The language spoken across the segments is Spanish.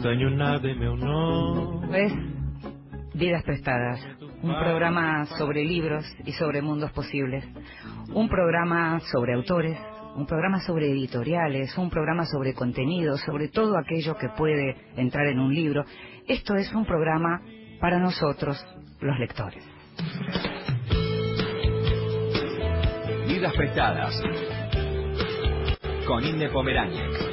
non tenho nada em meu nome. ¿Ves? Vidas prestadas. Un programa sobre libros y sobre mundos posibles. Un programa sobre autores. Un programa sobre editoriales, un programa sobre contenido, sobre todo aquello que puede entrar en un libro. Esto es un programa para nosotros, los lectores. Vidas prestadas. Con Inés Pomeranec.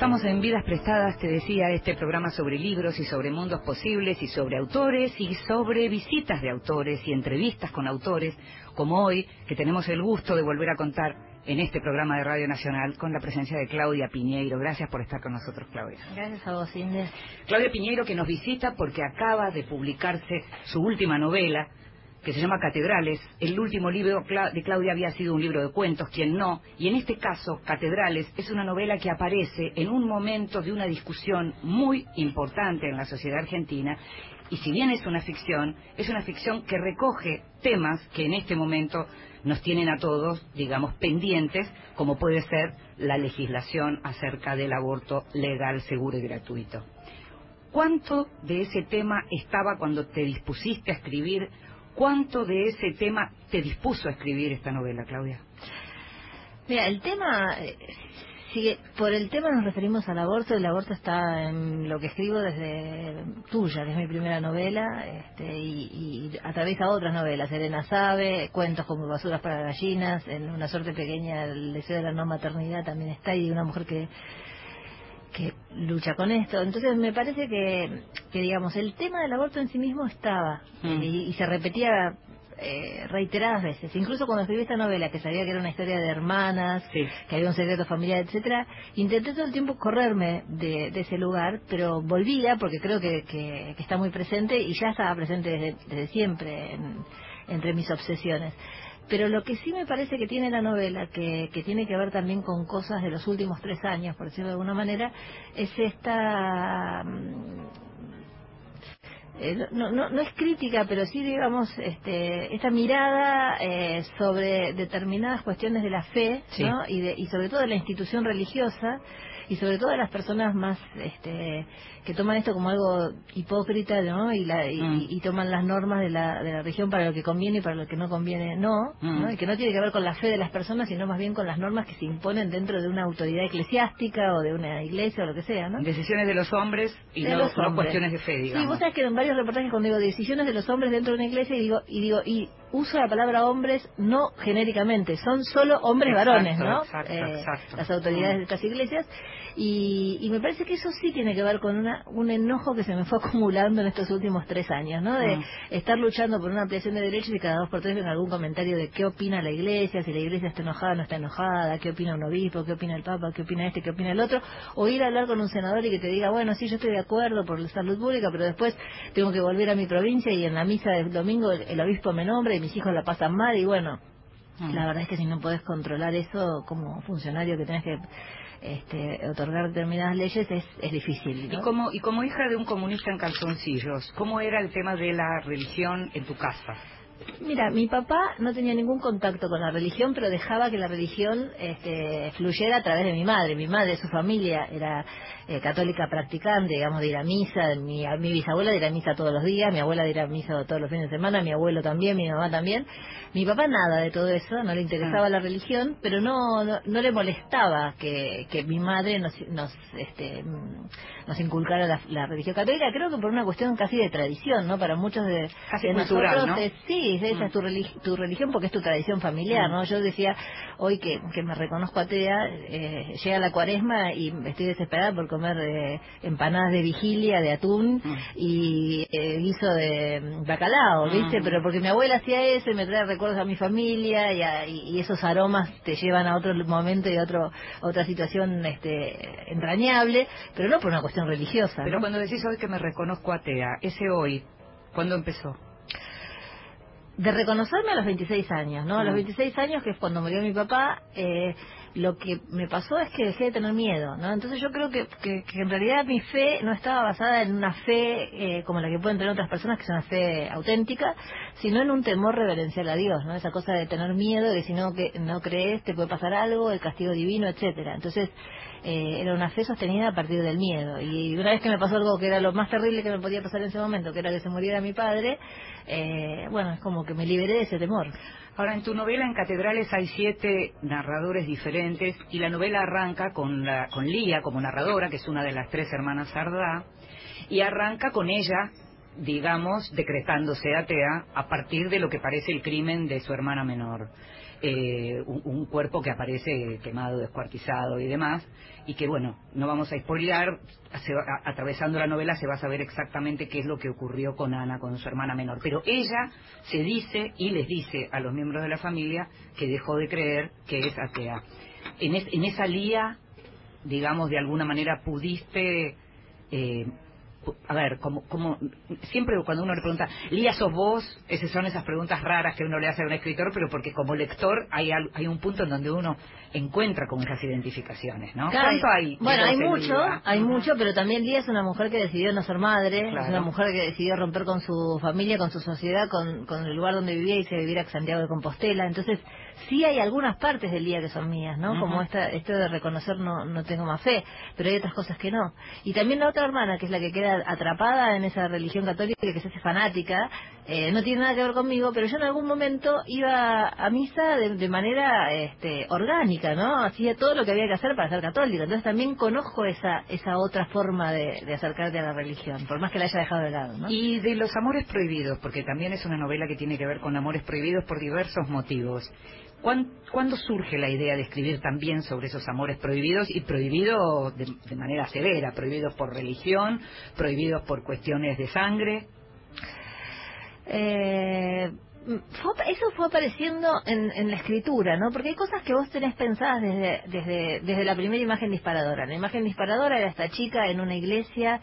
Estamos en Vidas Prestadas, te decía, este programa sobre libros y sobre mundos posibles y sobre autores y sobre visitas de autores y entrevistas con autores, como hoy, que tenemos el gusto de volver a contar en este programa de Radio Nacional con la presencia de Claudia Piñeiro. Gracias por estar con nosotros, Claudia. Gracias a vos, Inés. Claudia Piñeiro, que nos visita porque acaba de publicarse su última novela, que se llama Catedrales. El último libro de Claudia había sido un libro de cuentos, quien no, y en este caso, Catedrales, es una novela que aparece en un momento de una discusión muy importante en la sociedad argentina, y si bien es una ficción que recoge temas que en este momento nos tienen a todos, digamos, pendientes, como puede ser la legislación acerca del aborto legal, seguro y gratuito. ¿Cuánto de ese tema estaba cuando te dispusiste a escribir? ¿Cuánto de ese tema te dispuso a escribir esta novela, Claudia? Mira, el tema, si por el tema nos referimos al aborto, el aborto está en lo que escribo desde Tuya, que es mi primera novela, y atraviesa otras novelas, Elena sabe, cuentos como Basuras para gallinas, en Una suerte pequeña, el deseo de la no maternidad también está, y una mujer que lucha con esto. Entonces me parece que digamos, el tema del aborto en sí mismo estaba y se repetía reiteradas veces, incluso cuando escribí esta novela, que sabía que era una historia de hermanas, sí, que había un secreto familiar, etcétera, intenté todo el tiempo correrme de ese lugar, pero volvía porque creo que está muy presente y ya estaba presente desde siempre entre mis obsesiones. Pero lo que sí me parece que tiene la novela, que tiene que ver también con cosas de los últimos 3 años, por decirlo de alguna manera, es esta... No es crítica, pero sí, digamos, esta mirada sobre determinadas cuestiones de la fe, sí, ¿no? y sobre todo de la institución religiosa, y sobre todo de las personas más que toman esto como algo hipócrita, ¿no? Y toman las normas de la religión para lo que conviene y para lo que no conviene, ¿no? Y que no tiene que ver con la fe de las personas, sino más bien con las normas que se imponen dentro de una autoridad eclesiástica o de una iglesia o lo que sea, ¿no? Decisiones de los hombres y de los hombres. No cuestiones de fe, digamos. Sí, vos sabés que en varios reportajes cuando digo decisiones de los hombres dentro de una iglesia y uso la palabra hombres no genéricamente, son solo hombres, exacto, varones, ¿no? Exacto. Las autoridades de estas iglesias. Y me parece que eso sí tiene que ver con un enojo que se me fue acumulando en estos últimos 3 años, ¿no? De estar luchando por una ampliación de derechos y cada 2 por 3 ven algún comentario de qué opina la iglesia, si la iglesia está enojada o no está enojada, qué opina un obispo, qué opina el papa, qué opina este, qué opina el otro, o ir a hablar con un senador y que te diga, bueno, sí, yo estoy de acuerdo por la salud pública, pero después tengo que volver a mi provincia y en la misa del domingo el obispo me nombra y mis hijos la pasan mal, y bueno, la verdad es que si no podés controlar eso como funcionario que tenés que... otorgar determinadas leyes es difícil, ¿no? Y como hija de un comunista en calzoncillos, ¿cómo era el tema de la religión en tu casa? Mira, mi papá no tenía ningún contacto con la religión, pero dejaba que la religión fluyera a través de mi madre. Mi madre, su familia, era católica practicante, digamos, de ir a misa. Mi bisabuela de ir a misa todos los días, mi abuela de ir a misa todos los fines de semana, mi abuelo también, mi mamá también. Mi papá nada de todo eso, no le interesaba la religión, pero no le molestaba que mi madre nos inculcara la religión católica. Creo que por una cuestión casi de tradición, ¿no? Para muchos de, casi de cultural, nosotros, ¿no? Sí, esa es tu religión porque es tu tradición familiar, ¿no? Yo decía, hoy que me reconozco atea, llega la cuaresma y estoy desesperada por comer empanadas de vigilia, de atún y guiso de bacalao, ¿viste? Pero porque mi abuela hacía eso y me trae recuerdos a mi familia y esos aromas te llevan a otro momento y a otra situación entrañable, pero no por una cuestión religiosa. Pero ¿no? Cuando decís hoy que me reconozco atea, ese hoy, ¿cuándo empezó? De reconocerme a los 26 años, ¿no? A los 26 años, que es cuando murió mi papá, lo que me pasó es que dejé de tener miedo, ¿no? Entonces yo creo que en realidad mi fe no estaba basada en una fe como la que pueden tener otras personas, que es una fe auténtica, sino en un temor reverencial a Dios, ¿no? Esa cosa de tener miedo, de si no crees te puede pasar algo, el castigo divino, etcétera. Entonces era una fe sostenida a partir del miedo. Y una vez que me pasó algo que era lo más terrible que me podía pasar en ese momento, que era que se muriera mi padre, bueno, es como que me liberé de ese temor. Ahora, en tu novela En Catedrales hay 7 narradores diferentes, y la novela arranca con Lía como narradora, que es una de las 3 hermanas Sardá, y arranca con ella, digamos, decretándose atea a partir de lo que parece el crimen de su hermana menor. Un cuerpo que aparece quemado, descuartizado y demás, y que, bueno, no vamos a spoilear, atravesando la novela se va a saber exactamente qué es lo que ocurrió con Ana, con su hermana menor, pero ella se dice y les dice a los miembros de la familia que dejó de creer, que es atea. En esa Lía, digamos, de alguna manera pudiste... a ver, como siempre cuando uno le pregunta, Lía, ¿sos vos? Esas son esas preguntas raras que uno le hace a un escritor, pero porque como lector hay un punto en donde uno encuentra con esas identificaciones, ¿no? Claro, ¿cuánto hay? Bueno, hay mucho, pero también Lía es una mujer que decidió no ser madre, claro. Es una mujer que decidió romper con su familia, con su sociedad, con el lugar donde vivía, y se viviera a Santiago de Compostela. Entonces, sí hay algunas partes del Lía que son mías, ¿no? Uh-huh. Como esto de reconocer no tengo más fe, pero hay otras cosas que no. Y también la otra hermana, que es la que queda atrapada en esa religión católica que se hace fanática, no tiene nada que ver conmigo, pero yo en algún momento iba a misa de manera orgánica, ¿no? Hacía todo lo que había que hacer para ser católica. Entonces también conozco esa otra forma de acercarte a la religión, por más que la haya dejado de lado, ¿no? Y de los amores prohibidos, porque también es una novela que tiene que ver con amores prohibidos por diversos motivos. ¿Cuándo surge la idea de escribir también sobre esos amores prohibidos, y prohibidos de manera severa, prohibidos por religión, prohibidos por cuestiones de sangre? Eso fue apareciendo en la escritura, ¿no? Porque hay cosas que vos tenés pensadas desde la primera imagen disparadora. La imagen disparadora era esta chica en una iglesia,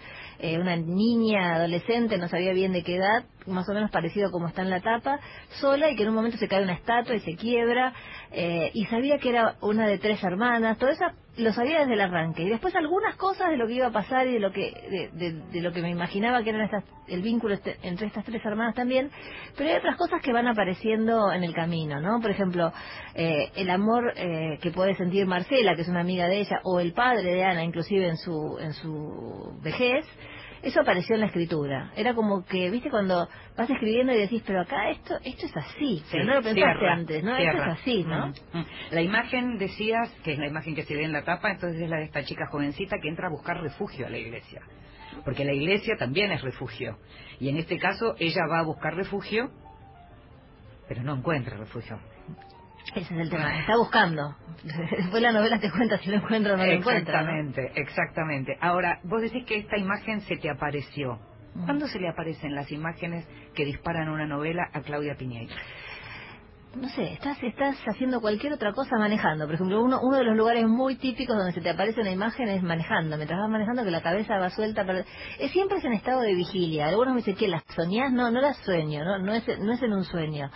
una niña adolescente, no sabía bien de qué edad, más o menos parecido como está en la tapa, sola, y que en un momento se cae una estatua y se quiebra, y sabía que era una de 3 hermanas. Todo eso lo sabía desde el arranque, y después algunas cosas de lo que iba a pasar y de lo que de lo que me imaginaba que eran el vínculo entre estas 3 hermanas también, pero hay otras cosas que van apareciendo en el camino, ¿no? Por ejemplo, el amor que puede sentir Marcela, que es una amiga de ella, o el padre de Ana, inclusive en su vejez. Eso apareció en la escritura. Era como que, ¿viste? Cuando vas escribiendo y decís, pero acá esto es así. Pero sí, no lo pensaste antes, ¿no? Esto es así, ¿no? La imagen, decías, que es la imagen que se ve en la tapa, entonces es la de esta chica jovencita que entra a buscar refugio a la iglesia. Porque la iglesia también es refugio. Y en este caso, ella va a buscar refugio, pero no encuentra refugio. Ese es el tema, está buscando. Después la novela te cuenta si lo encuentra o no lo encuentra. Exactamente, ¿no? Exactamente. Ahora, vos decís que esta imagen se te apareció. ¿Cuándo se le aparecen las imágenes que disparan una novela a Claudia Piñeiro? No sé, estás haciendo cualquier otra cosa manejando. Por ejemplo, uno de los lugares muy típicos donde se te aparece una imagen es manejando. Mientras vas manejando, que la cabeza va suelta. Pero... siempre es en estado de vigilia. Algunos me dicen, ¿qué, las soñás? No las sueño, no es en un sueño.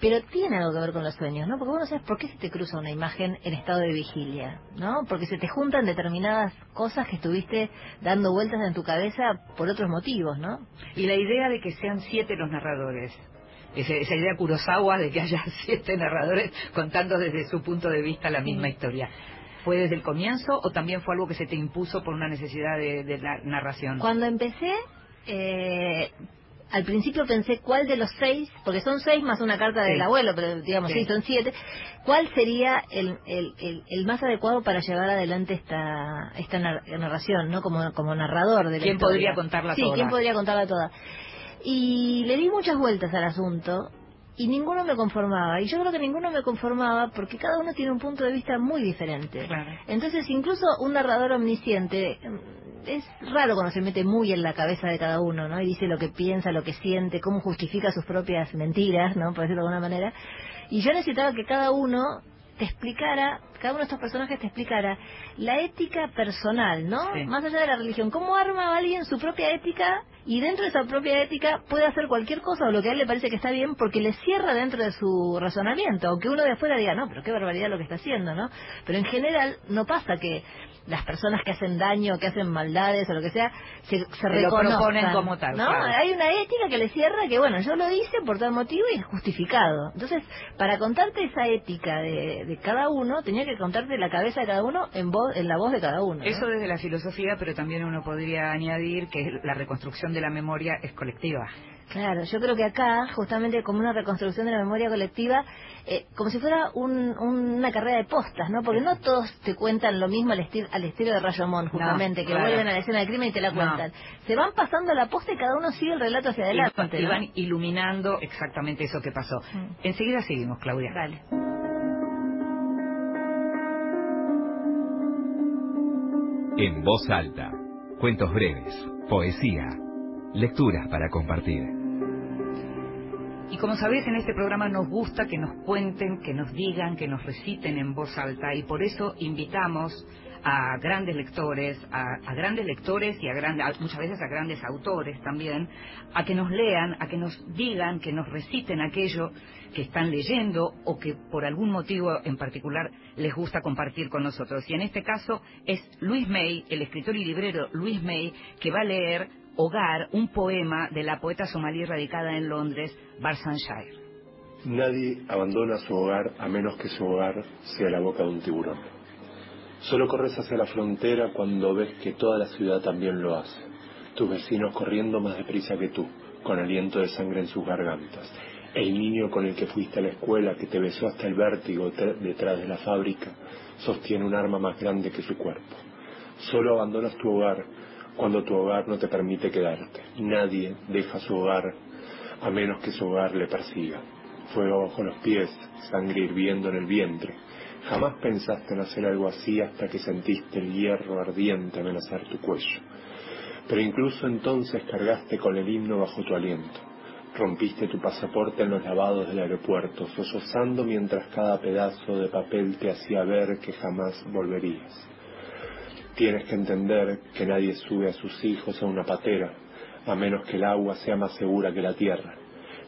Pero tiene algo que ver con los sueños, ¿no? Porque vos no sabes por qué se te cruza una imagen en estado de vigilia, ¿no? Porque se te juntan determinadas cosas que estuviste dando vueltas en tu cabeza por otros motivos, ¿no? Y la idea de que sean 7 los narradores... Esa idea Kurosawa de que haya 7 narradores contando desde su punto de vista la misma historia. ¿Fue desde el comienzo o también fue algo que se te impuso por una necesidad de la narración? Cuando empecé, al principio pensé cuál de los 6, porque son 6 más una carta del abuelo, pero digamos, sí, son 7, cuál sería el más adecuado para llevar adelante esta narración, ¿no? Como narrador de la historia. ¿Quién podría contarla toda? Sí, ¿quién podría contarla toda? Y le di muchas vueltas al asunto y ninguno me conformaba. Y yo creo que ninguno me conformaba porque cada uno tiene un punto de vista muy diferente. Claro. Entonces, incluso un narrador omnisciente, es raro cuando se mete muy en la cabeza de cada uno, ¿no? Y dice lo que piensa, lo que siente, cómo justifica sus propias mentiras, ¿no? Por decirlo de alguna manera. Y yo necesitaba que cada uno te explicara cada uno de estos personajes te explicara la ética personal, ¿no? Sí. Más allá de la religión, ¿cómo arma alguien su propia ética? Y dentro de esa propia ética puede hacer cualquier cosa o lo que a él le parece que está bien porque le cierra dentro de su razonamiento. Aunque uno de afuera diga, no, pero qué barbaridad lo que está haciendo, ¿no? Pero en general no pasa que las personas que hacen daño, que hacen maldades o lo que sea, se reconocen como tal. ¿No? Claro. Hay una ética que le cierra que, bueno, yo lo hice por tal motivo y es justificado. Entonces, para contarte esa ética de cada uno, tenía que contarte la cabeza de cada uno en la voz de cada uno. ¿No? Eso desde la filosofía, pero también uno podría añadir que la reconstrucción de la memoria es colectiva. Claro, yo creo que acá, justamente como una reconstrucción de la memoria colectiva, como si fuera una carrera de postas, ¿no? Porque no todos te cuentan lo mismo al estilo de Rayomón, justamente, no, que claro, vuelven a la escena del crimen y te la cuentan. No. Se van pasando la posta y cada uno sigue el relato hacia adelante. Y van, ¿no?, iluminando exactamente eso que pasó. Enseguida seguimos, Claudia. Vale. En voz alta, cuentos breves, poesía, lecturas para compartir. Y como sabés, en este programa nos gusta que nos cuenten, que nos digan, que nos reciten en voz alta, y por eso invitamos a grandes lectores, a grandes lectores y muchas veces a grandes autores también, a que nos lean, a que nos digan, que nos reciten aquello que están leyendo o que por algún motivo en particular les gusta compartir con nosotros. Y en este caso es Luis May, el escritor y librero Luis May, que va a leer Hogar, un poema de la poeta somalí radicada en Londres, Warsan Shire. Nadie abandona su hogar a menos que su hogar sea la boca de un tiburón. Solo corres hacia la frontera cuando ves que toda la ciudad también lo hace. Tus vecinos corriendo más deprisa que tú, con aliento de sangre en sus gargantas. El niño con el que fuiste a la escuela, que te besó hasta el vértigo detrás de la fábrica, sostiene un arma más grande que su cuerpo. Solo abandonas tu hogar cuando tu hogar no te permite quedarte. Nadie deja su hogar a menos que su hogar le persiga. Fuego bajo los pies, sangre hirviendo en el vientre. Jamás pensaste en hacer algo así hasta que sentiste el hierro ardiente amenazar tu cuello. Pero incluso entonces cargaste con el himno bajo tu aliento. Rompiste tu pasaporte en los lavados del aeropuerto, sollozando mientras cada pedazo de papel te hacía ver que jamás volverías. Tienes que entender que nadie sube a sus hijos a una patera, a menos que el agua sea más segura que la tierra.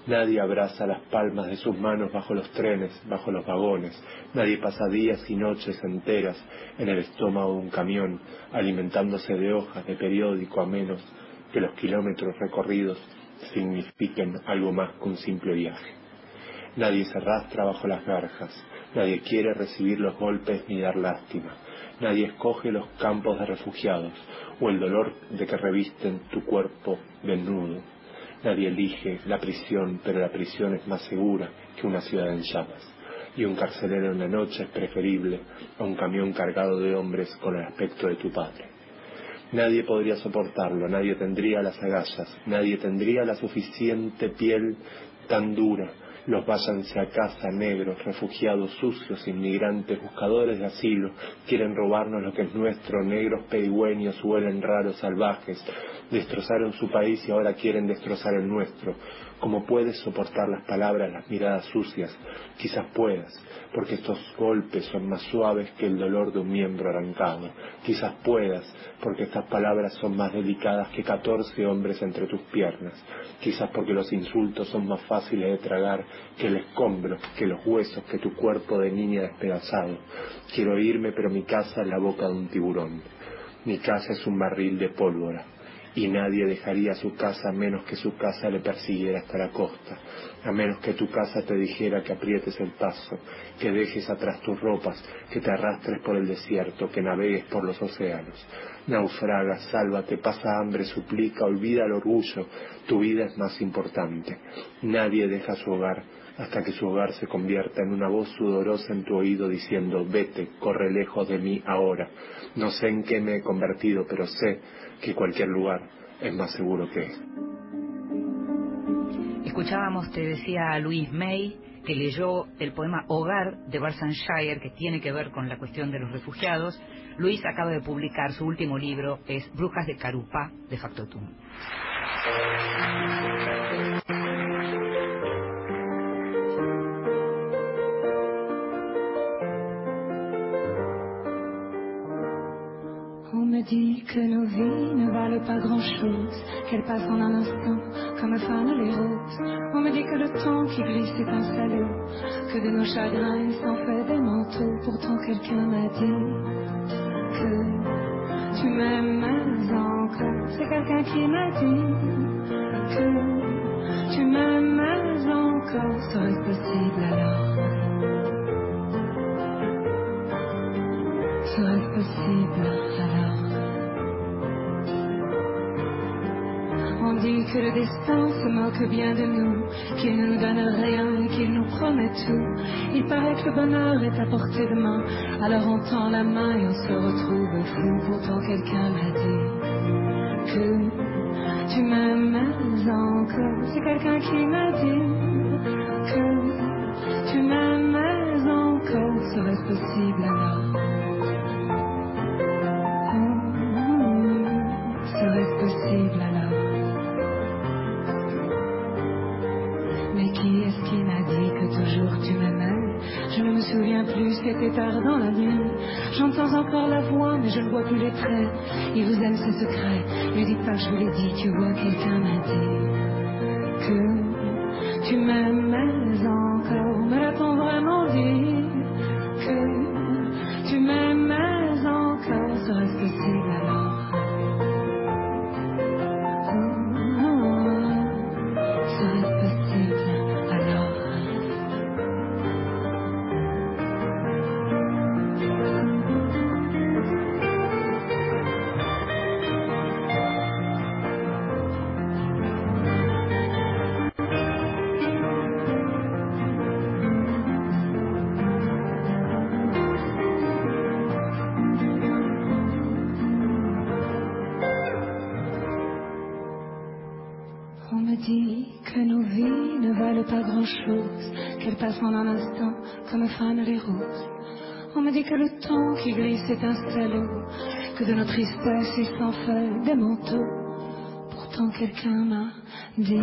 Nadie abraza las palmas de sus manos bajo los trenes, bajo los vagones. Nadie pasa días y noches enteras en el estómago de un camión, alimentándose de hojas de periódico, a menos que los kilómetros recorridos signifiquen algo más que un simple viaje. Nadie se arrastra bajo las garjas. Nadie quiere recibir los golpes ni dar lástima. Nadie escoge los campos de refugiados o el dolor de que revisten tu cuerpo desnudo. Nadie elige la prisión, pero la prisión es más segura que una ciudad en llamas. Y un carcelero en la noche es preferible a un camión cargado de hombres con el aspecto de tu padre. Nadie podría soportarlo, nadie tendría las agallas, nadie tendría la suficiente piel tan dura. Los váyanse a casa, negros, refugiados, sucios, inmigrantes, buscadores de asilo. Quieren robarnos lo que es nuestro. Negros pedigüeños, huelen raros, salvajes. Destrozaron su país y ahora quieren destrozar el nuestro. ¿Cómo puedes soportar las palabras, las miradas sucias? Quizás puedas, porque estos golpes son más suaves que el dolor de un miembro arrancado. Quizás puedas, porque estas palabras son más delicadas que 14 hombres entre tus piernas. Quizás porque los insultos son más fáciles de tragar que el escombro, que los huesos, que tu cuerpo de niña despedazado. Quiero irme, pero mi casa es la boca de un tiburón. Mi casa es un barril de pólvora. Y nadie dejaría su casa a menos que su casa le persiguiera hasta la costa, a menos que tu casa te dijera que aprietes el paso, que dejes atrás tus ropas, que te arrastres por el desierto, que navegues por los océanos. Naufraga, sálvate, pasa hambre, suplica, olvida el orgullo, tu vida es más importante. Nadie deja su hogar hasta que su hogar se convierta en una voz sudorosa en tu oído diciendo: vete, corre lejos de mí ahora. No sé en qué me he convertido, pero sé que cualquier lugar es más seguro que este. Escuchábamos, te decía, Luis May, que leyó el poema Hogar de Warsan Shire, que tiene que ver con la cuestión de los refugiados. Luis acaba de publicar su último libro, es Brujas de Carupa, de Factotum. que nos vies ne valent pas grand-chose, qu'elles passent en un instant comme fanent les roses. On me dit que le temps qui glisse est un salaud, que de nos chagrins il s'en fait des manteaux. Pourtant quelqu'un m'a dit que tu m'aimes encore. C'est quelqu'un qui m'a dit que tu m'aimes encore. Serait-ce possible alors? Serait-ce possible alors? On dit que le destin se moque bien de nous, qu'il ne nous donne rien et qu'il nous promet tout. Il paraît que le bonheur est à portée de main, alors on tend la main et on se retrouve flou. Pourtant quelqu'un m'a dit que tu m'aimes encore. C'est quelqu'un qui m'a dit que tu m'aimes encore. Serait-ce possible alors? Serait-ce possible alors? Mais qui est-ce qui m'a dit que toujours tu m'aimais? Je ne me souviens plus, c'était tard dans la nuit. J'entends encore la voix, mais je ne vois plus les traits. Il vous aime ce secret, ne dites pas que je vous l'ai dit. Tu vois, quelqu'un m'a dit que tu m'aimais encore. Me l'a-t-on vraiment dit que tu m'aimais encore? Serait-ce possible alors? Passant un instant comme fanent les roses. On me dit que le temps qui glisse est un salaud, que de notre espèce il s'en fait des manteaux. Pourtant quelqu'un m'a dit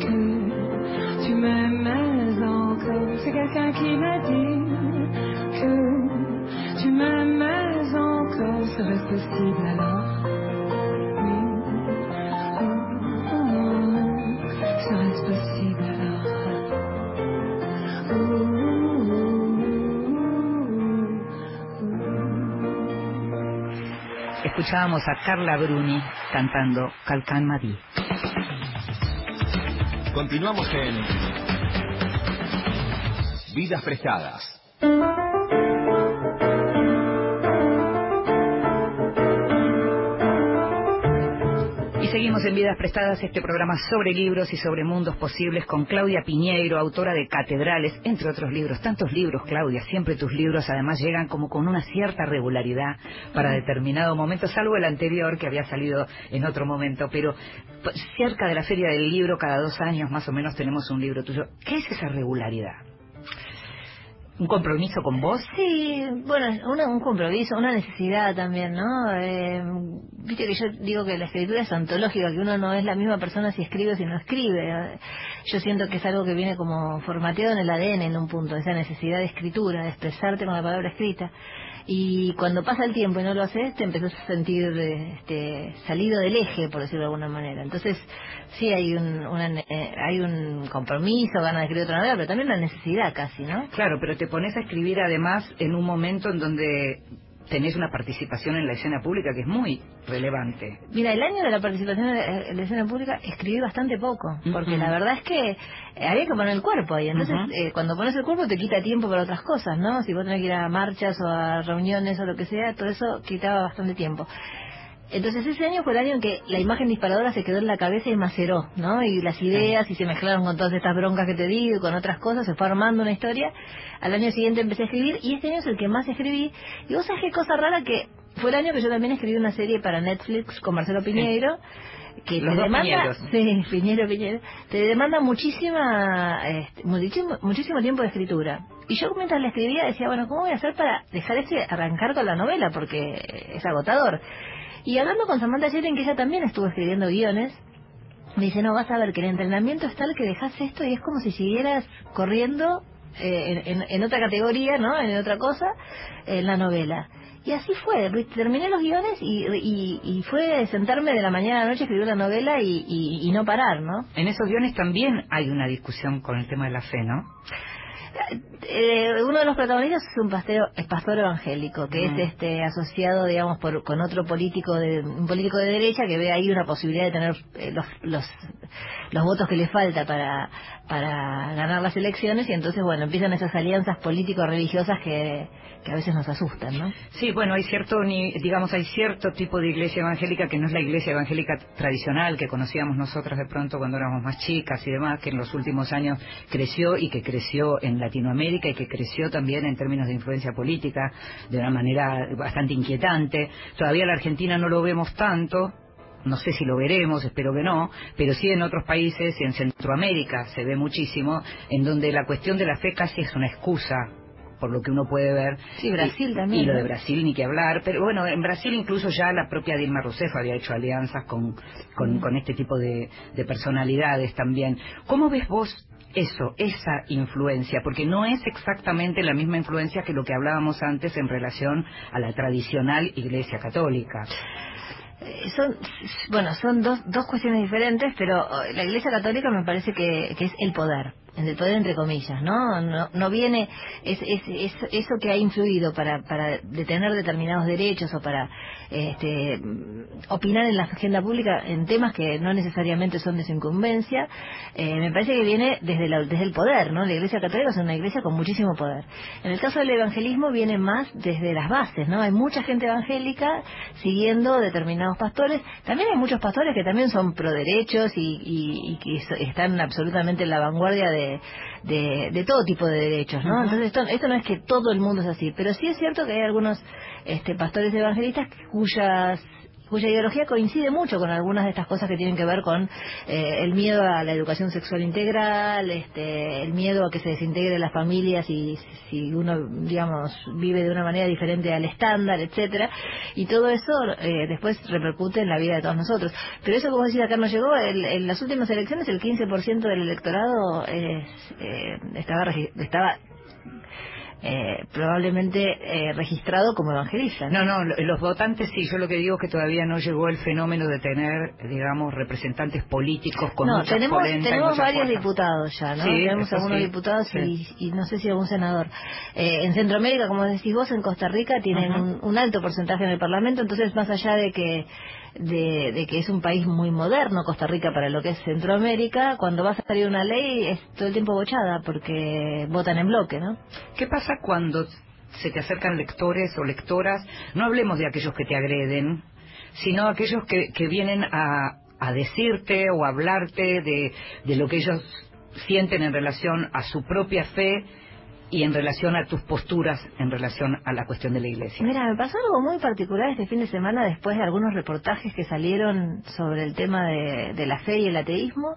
que tu m'aimais encore. C'est quelqu'un qui m'a dit que tu m'aimais encore. Serait-ce possible alors? Oh, oh, oh. Serait-ce possible alors? Escuchábamos a Carla Bruni cantando Calcán Madí. Continuamos en Vidas Prestadas. Y seguimos en Vidas Prestadas, este programa sobre libros y sobre mundos posibles con Claudia Piñeiro, autora de Catedrales, entre otros libros. Tantos libros, Claudia, siempre tus libros además llegan como con una cierta regularidad para determinado momento, salvo el anterior que había salido en otro momento, pero cerca de la Feria del Libro, cada 2 años más o menos tenemos un libro tuyo. ¿Qué es esa regularidad? ¿Un compromiso con vos? Sí, bueno, un compromiso, una necesidad también, ¿no? Viste que yo digo que la escritura es ontológica, que uno no es la misma persona si escribe o si no escribe. Yo siento que es algo que viene como formateado en el ADN en un punto, esa necesidad de escritura, de expresarte con la palabra escrita. Y cuando pasa el tiempo y no lo haces, te empezás a sentir salido del eje, por decirlo de alguna manera. Entonces, sí hay un compromiso, ganas de escribir otra novela, pero también una necesidad casi, ¿no? Claro, pero te pones a escribir además en un momento en donde tenés una participación en la escena pública que es muy relevante. Mira, el año de la participación en la escena pública escribí bastante poco, porque la verdad es que había que poner el cuerpo ahí. Entonces, cuando pones el cuerpo te quita tiempo para otras cosas, ¿no? Si vos tenés que ir a marchas o a reuniones o lo que sea, todo eso quitaba bastante tiempo. Entonces ese año fue el año en que la imagen disparadora se quedó en la cabeza y maceró, ¿no? Y las ideas, y se mezclaron con todas estas broncas que te digo y con otras cosas, se fue armando una historia. Al año siguiente empecé a escribir, y este año es el que más escribí. Y vos sabés qué cosa rara, que fue el año que yo también escribí una serie para Netflix con Marcelo Piñeyro, que los te demanda Piñeros. Sí, Piñeiro, te demanda muchísimo tiempo de escritura. Y yo mientras la escribía decía, bueno, ¿cómo voy a hacer para dejar arrancar con la novela? Porque es agotador. Y hablando con Samantha Yeren, que ella también estuvo escribiendo guiones, me dice, no, vas a ver que el entrenamiento es tal que dejas esto y es como si siguieras corriendo en otra categoría, ¿no? En otra cosa, en la novela. Y así fue, terminé los guiones y fue sentarme de la mañana a la noche a escribir la novela y no parar, ¿no? En esos guiones también hay una discusión con el tema de la fe, ¿no? Uno de los protagonistas es pastor evangélico, que es asociado, digamos, con otro político, un político de derecha que ve ahí una posibilidad de tener los votos que le falta para ganar las elecciones, y entonces, bueno, empiezan esas alianzas político-religiosas que a veces nos asustan, ¿no? Sí, bueno, hay cierto tipo de iglesia evangélica que no es la iglesia evangélica tradicional que conocíamos nosotras de pronto cuando éramos más chicas y demás, que en los últimos años creció y que creció en Latinoamérica y que creció también en términos de influencia política de una manera bastante inquietante. Todavía la Argentina no lo vemos tanto. No sé si lo veremos, espero que no, pero sí en otros países, y en Centroamérica se ve muchísimo, en donde la cuestión de la fe casi es una excusa, por lo que uno puede ver. Sí, Brasil también. Y lo de Brasil ni que hablar, pero bueno, en Brasil incluso ya la propia Dilma Rousseff había hecho alianzas con este tipo de personalidades también. ¿Cómo ves vos eso, esa influencia? Porque no es exactamente la misma influencia que lo que hablábamos antes en relación a la tradicional Iglesia Católica. Son dos cuestiones diferentes, pero la Iglesia Católica me parece que es el poder. El poder entre comillas, ¿no? No viene... Es eso que ha influido para detener determinados derechos o para opinar en la agenda pública en temas que no necesariamente son de su incumbencia. Me parece que viene desde el poder, ¿no? La Iglesia Católica es una iglesia con muchísimo poder. En el caso del evangelismo viene más desde las bases, ¿no? Hay mucha gente evangélica siguiendo determinados pastores. También hay muchos pastores que también son pro derechos y que están absolutamente en la vanguardia de todo tipo de derechos, ¿no? Entonces esto no es que todo el mundo es así, pero sí es cierto que hay algunos pastores evangelistas cuya ideología coincide mucho con algunas de estas cosas que tienen que ver con el miedo a la educación sexual integral, el miedo a que se desintegre las familias si uno, digamos, vive de una manera diferente al estándar, etcétera, y todo eso después repercute en la vida de todos nosotros. Pero eso, como decís, acá no llegó. En las últimas elecciones el 15% del electorado estaba probablemente registrado como evangelista, ¿no? No, los votantes sí. Yo lo que digo es que todavía no llegó el fenómeno de tener, digamos, representantes políticos con mucha polenta. Tenemos varios diputados ya, ¿no? Sí, tenemos algunos diputados, sí. y no sé si algún senador. En Centroamérica, como decís vos, en Costa Rica tienen un alto porcentaje en el Parlamento, entonces más allá de que es un país muy moderno, Costa Rica, para lo que es Centroamérica, cuando va a salir una ley es todo el tiempo bochada porque votan en bloque, ¿no? ¿Qué pasa cuando se te acercan lectores o lectoras? No hablemos de aquellos que te agreden, sino aquellos que vienen a decirte o a hablarte de lo que ellos sienten en relación a su propia fe y en relación a tus posturas en relación a la cuestión de la iglesia. Mira, me pasó algo muy particular este fin de semana después de algunos reportajes que salieron sobre el tema de la fe y el ateísmo,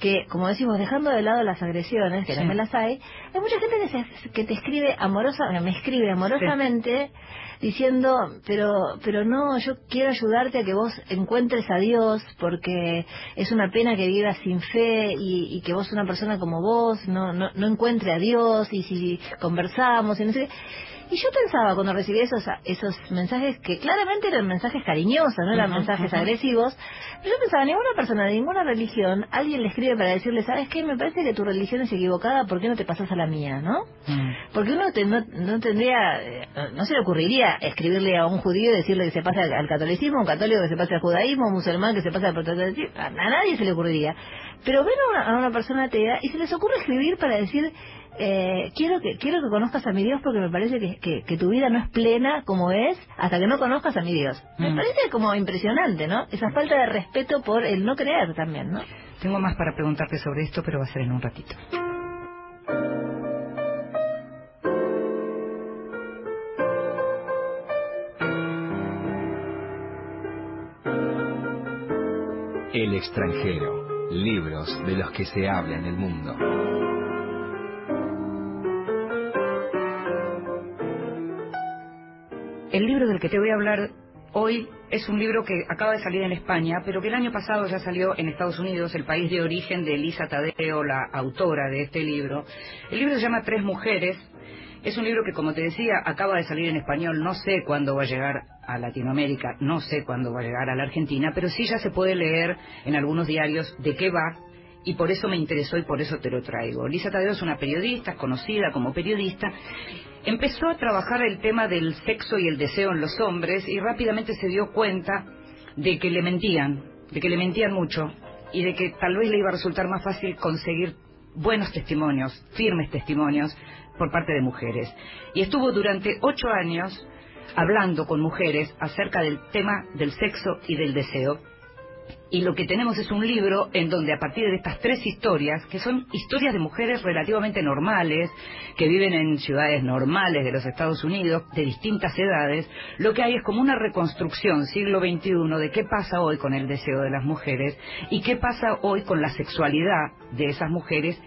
que, como decimos, dejando de lado las agresiones, que también las hay mucha gente que te escribe amorosamente, diciendo, pero no, yo quiero ayudarte a que vos encuentres a Dios, porque es una pena que vivas sin fe y que vos, una persona como vos, no encuentre a Dios, y si conversamos y no sé qué. Y yo pensaba, cuando recibí esos mensajes, que claramente eran mensajes cariñosos, no eran mensajes agresivos, pero yo pensaba, ninguna persona de ninguna religión, alguien le escribe para decirle, ¿sabes qué? Me parece que tu religión es equivocada, ¿por qué no te pasas a la mía, no? Porque uno no se le ocurriría escribirle a un judío y decirle que se pase al catolicismo, a un católico que se pase al judaísmo, a un musulmán que se pase al protestantismo, a nadie se le ocurriría. Pero ven a una persona atea y se les ocurre escribir para decir, quiero que conozcas a mi Dios, porque me parece que tu vida no es plena como es hasta que no conozcas a mi Dios. Me parece como impresionante, ¿no? Esa falta de respeto por el no creer también, ¿no? Tengo más para preguntarte sobre esto, pero va a ser en un ratito. El extranjero, libros de los que se habla en el mundo. El libro del que te voy a hablar hoy es un libro que acaba de salir en España, pero que el año pasado ya salió en Estados Unidos, el país de origen de Lisa Taddeo, la autora de este libro. El libro se llama Tres Mujeres Es un libro que, como te decía, acaba de salir en español. No sé cuándo va a llegar a Latinoamérica, no sé cuándo va a llegar a la Argentina, pero sí ya se puede leer en algunos diarios de qué va, y por eso me interesó y por eso te lo traigo. Lisa Taddeo es una periodista, conocida como periodista. Empezó a trabajar el tema del sexo y el deseo en los hombres y rápidamente se dio cuenta de que le mentían, mucho, y de que tal vez le iba a resultar más fácil conseguir buenos testimonios, firmes testimonios, por parte de mujeres. Y estuvo durante 8 años hablando con mujeres acerca del tema del sexo y del deseo. Y lo que tenemos es un libro en donde, a partir de estas 3 historias, que son historias de mujeres relativamente normales, que viven en ciudades normales de los Estados Unidos, de distintas edades, lo que hay es como una reconstrucción siglo XXI de qué pasa hoy con el deseo de las mujeres y qué pasa hoy con la sexualidad de esas mujeres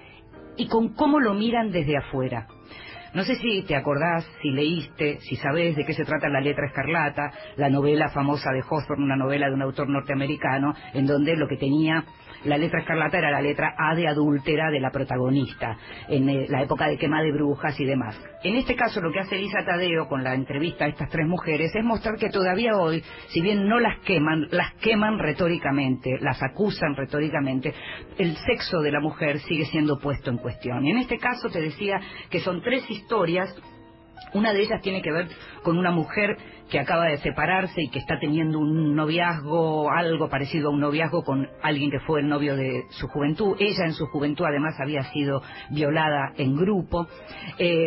y con cómo lo miran desde afuera. No sé si te acordás, si leíste, si sabés de qué se trata La letra escarlata, la novela famosa de Hawthorne, una novela de un autor norteamericano, en donde lo que tenía la letra escarlata era la letra A de adúltera de la protagonista, en la época de quema de brujas y demás. En este caso, lo que hace Lisa Taddeo con la entrevista a estas 3 mujeres es mostrar que todavía hoy, si bien no las queman retóricamente, las acusan retóricamente, el sexo de la mujer sigue siendo puesto en cuestión. Y en este caso te decía que son 3 historias. Una de ellas tiene que ver con una mujer que acaba de separarse y que está teniendo un noviazgo, algo parecido a un noviazgo con alguien que fue el novio de su juventud. Ella en su juventud además había sido violada en grupo,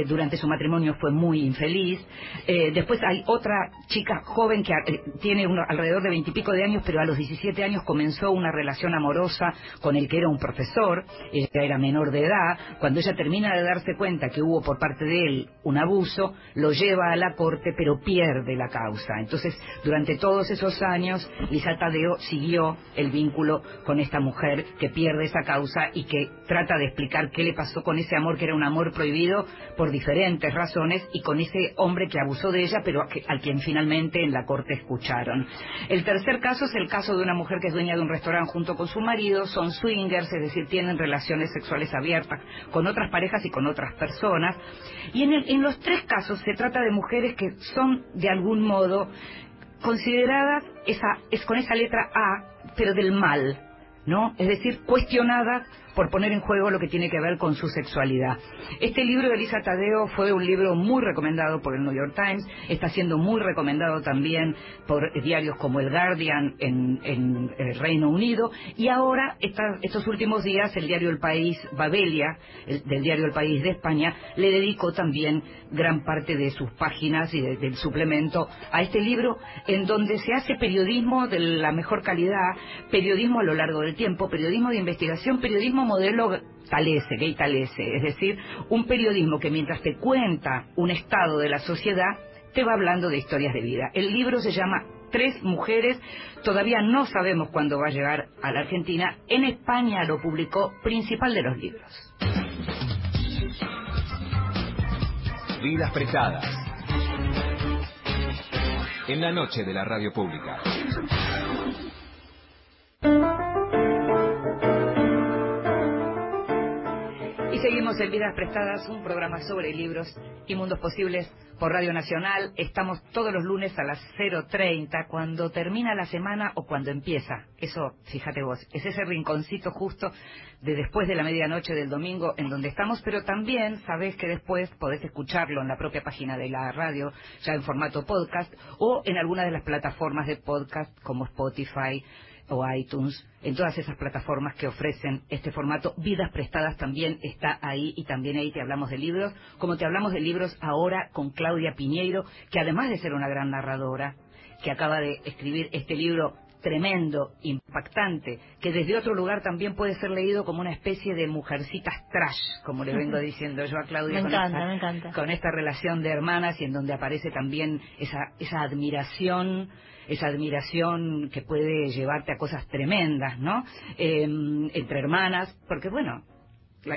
durante su matrimonio fue muy infeliz. Después hay otra chica joven que tiene alrededor de 20 y pico de años, pero a los 17 años comenzó una relación amorosa con el que era un profesor. Ella era menor de edad. Cuando ella termina de darse cuenta que hubo por parte de él un abuso, lo lleva a la corte, pero pierde la causa. Entonces, durante todos esos años, Lisa Taddeo siguió el vínculo con esta mujer que pierde esa causa y que trata de explicar qué le pasó con ese amor, que era un amor prohibido por diferentes razones, y con ese hombre que abusó de ella, pero al quien finalmente en la corte escucharon. El tercer caso es el caso de una mujer que es dueña de un restaurante junto con su marido. Son swingers, es decir, tienen relaciones sexuales abiertas con otras parejas y con otras personas. Y en los 3 casos se trata de mujeres que son de algún modo consideradas con esa letra A, pero del mal, ¿no? Es decir, cuestionadas por poner en juego lo que tiene que ver con su sexualidad. Este libro de Lisa Taddeo fue un libro muy recomendado por el New York Times, está siendo muy recomendado también por diarios como El Guardian en el Reino Unido, y ahora, estos últimos días, el diario El País, Babelia, del diario El País de España, le dedicó también gran parte de sus páginas y del suplemento a este libro, en donde se hace periodismo de la mejor calidad, periodismo a lo largo del tiempo, periodismo de investigación, periodismo modelo Gay Talese, es decir, un periodismo que mientras te cuenta un estado de la sociedad, te va hablando de historias de vida. El libro se llama Tres Mujeres, todavía no sabemos cuándo va a llegar a la Argentina. En España lo publicó Principal de los Libros. Vidas prestadas. En la noche de la radio pública. Y seguimos en Vidas Prestadas, un programa sobre libros y mundos posibles por Radio Nacional. Estamos todos los lunes a las 0:30, cuando termina la semana o cuando empieza. Eso, fíjate vos, es ese rinconcito justo de después de la medianoche del domingo en donde estamos, pero también sabés que después podés escucharlo en la propia página de la radio, ya en formato podcast, o en alguna de las plataformas de podcast como Spotify o iTunes. En todas esas plataformas que ofrecen este formato, Vidas Prestadas también está ahí, y también ahí te hablamos de libros, como te hablamos de libros ahora con Claudia Piñeiro, que además de ser una gran narradora, que acaba de escribir este libro tremendo, impactante, que desde otro lugar también puede ser leído como una especie de Mujercitas trash, como le vengo diciendo yo a Claudia. Con esta relación de hermanas, y en donde aparece también esa admiración que puede llevarte a cosas tremendas, ¿no? Entre hermanas, porque bueno,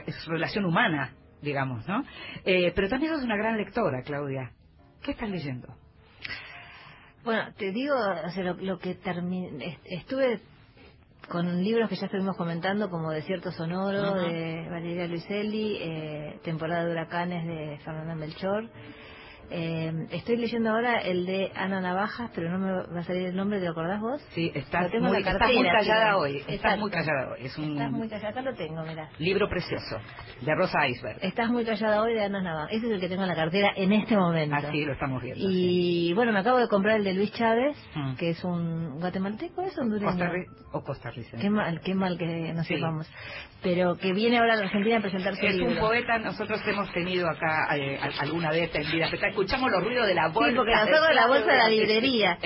es relación humana, digamos, ¿no? Pero también sos una gran lectora, Claudia. ¿Qué estás leyendo? Bueno, te digo, o sea, lo que estuve con libros que ya estuvimos comentando como Desierto Sonoro, de Valeria Luiselli, Temporada de Huracanes de Fernanda Melchor. Estoy leyendo ahora el de Ana Navajas, pero no me va a salir el nombre, ¿te lo acordás vos? Sí, estás muy callada hoy. Estás muy callada, acá lo tengo, mirá. Libro precioso, de Rosa Iceberg. Estás muy callada hoy, de Ana Navajas. Ese es el que tengo en la cartera en este momento. Así lo estamos viendo. Y bueno, me acabo de comprar el de Luis Chávez, que es un guatemalteco, es hondureño. Costarricense. Qué mal que no sepamos. Pero que viene ahora a la Argentina a presentar su libro. Es un poeta, nosotros hemos tenido acá alguna vez en vida, escuchamos los ruidos de la bolsa. Sí, porque nosotros la bolsa de la librería.